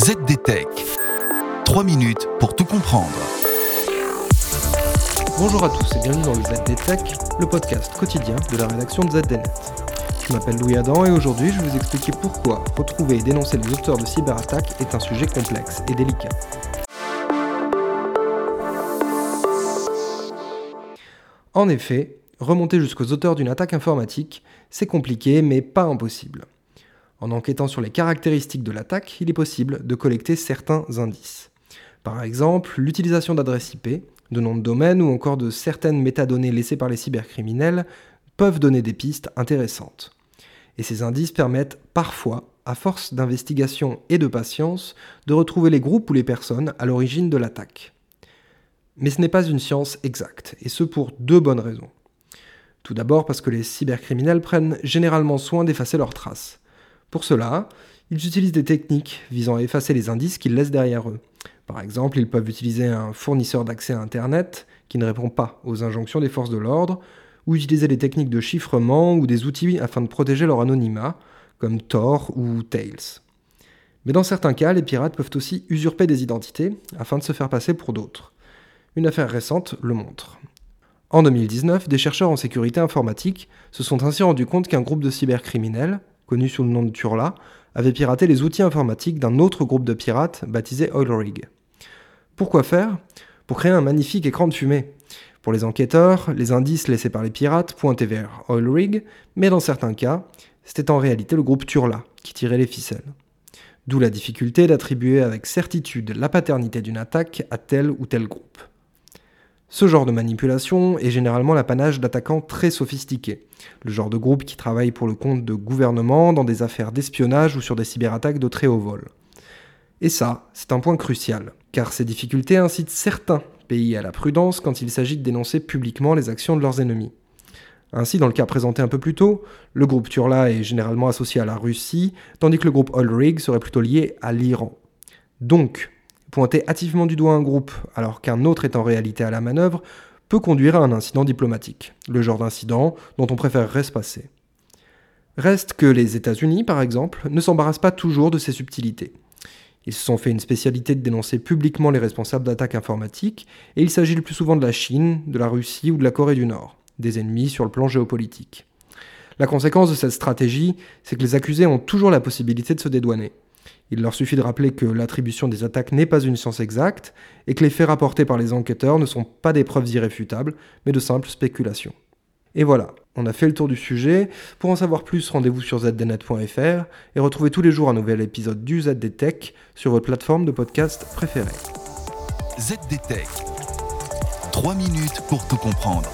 ZD Tech, 3 minutes pour tout comprendre. Bonjour à tous et bienvenue dans le ZD Tech, le podcast quotidien de la rédaction de ZDNet. Je m'appelle Louis Adam et aujourd'hui je vais vous expliquer pourquoi retrouver et dénoncer les auteurs de cyberattaques est un sujet complexe et délicat. En effet, remonter jusqu'aux auteurs d'une attaque informatique, c'est compliqué mais pas impossible. En enquêtant sur les caractéristiques de l'attaque, il est possible de collecter certains indices. Par exemple, l'utilisation d'adresses IP, de noms de domaine ou encore de certaines métadonnées laissées par les cybercriminels peuvent donner des pistes intéressantes. Et ces indices permettent parfois, à force d'investigation et de patience, de retrouver les groupes ou les personnes à l'origine de l'attaque. Mais ce n'est pas une science exacte, et ce pour deux bonnes raisons. Tout d'abord parce que les cybercriminels prennent généralement soin d'effacer leurs traces. Pour cela, ils utilisent des techniques visant à effacer les indices qu'ils laissent derrière eux. Par exemple, ils peuvent utiliser un fournisseur d'accès à Internet qui ne répond pas aux injonctions des forces de l'ordre, ou utiliser des techniques de chiffrement ou des outils afin de protéger leur anonymat, comme Tor ou Tails. Mais dans certains cas, les pirates peuvent aussi usurper des identités afin de se faire passer pour d'autres. Une affaire récente le montre. En 2019, des chercheurs en sécurité informatique se sont ainsi rendus compte qu'un groupe de cybercriminels, connu sous le nom de Turla, avait piraté les outils informatiques d'un autre groupe de pirates baptisé OilRig. Pourquoi faire ? Pour créer un magnifique écran de fumée. Pour les enquêteurs, les indices laissés par les pirates pointaient vers OilRig, mais dans certains cas, c'était en réalité le groupe Turla qui tirait les ficelles. D'où la difficulté d'attribuer avec certitude la paternité d'une attaque à tel ou tel groupe. Ce genre de manipulation est généralement l'apanage d'attaquants très sophistiqués, le genre de groupe qui travaille pour le compte de gouvernements dans des affaires d'espionnage ou sur des cyberattaques de très haut vol. Et ça, c'est un point crucial, car ces difficultés incitent certains pays à la prudence quand il s'agit de dénoncer publiquement les actions de leurs ennemis. Ainsi, dans le cas présenté un peu plus tôt, le groupe Turla est généralement associé à la Russie, tandis que le groupe OilRig serait plutôt lié à l'Iran. Donc, pointer hâtivement du doigt un groupe alors qu'un autre est en réalité à la manœuvre peut conduire à un incident diplomatique, le genre d'incident dont on préférerait se passer. Reste que les États-Unis, par exemple, ne s'embarrassent pas toujours de ces subtilités. Ils se sont fait une spécialité de dénoncer publiquement les responsables d'attaques informatiques, et il s'agit le plus souvent de la Chine, de la Russie ou de la Corée du Nord, des ennemis sur le plan géopolitique. La conséquence de cette stratégie, c'est que les accusés ont toujours la possibilité de se dédouaner. Il leur suffit de rappeler que l'attribution des attaques n'est pas une science exacte et que les faits rapportés par les enquêteurs ne sont pas des preuves irréfutables, mais de simples spéculations. Et voilà, on a fait le tour du sujet. Pour en savoir plus, rendez-vous sur zdnet.fr et retrouvez tous les jours un nouvel épisode du ZD Tech sur votre plateforme de podcast préférée. ZD Tech, 3 minutes pour tout comprendre.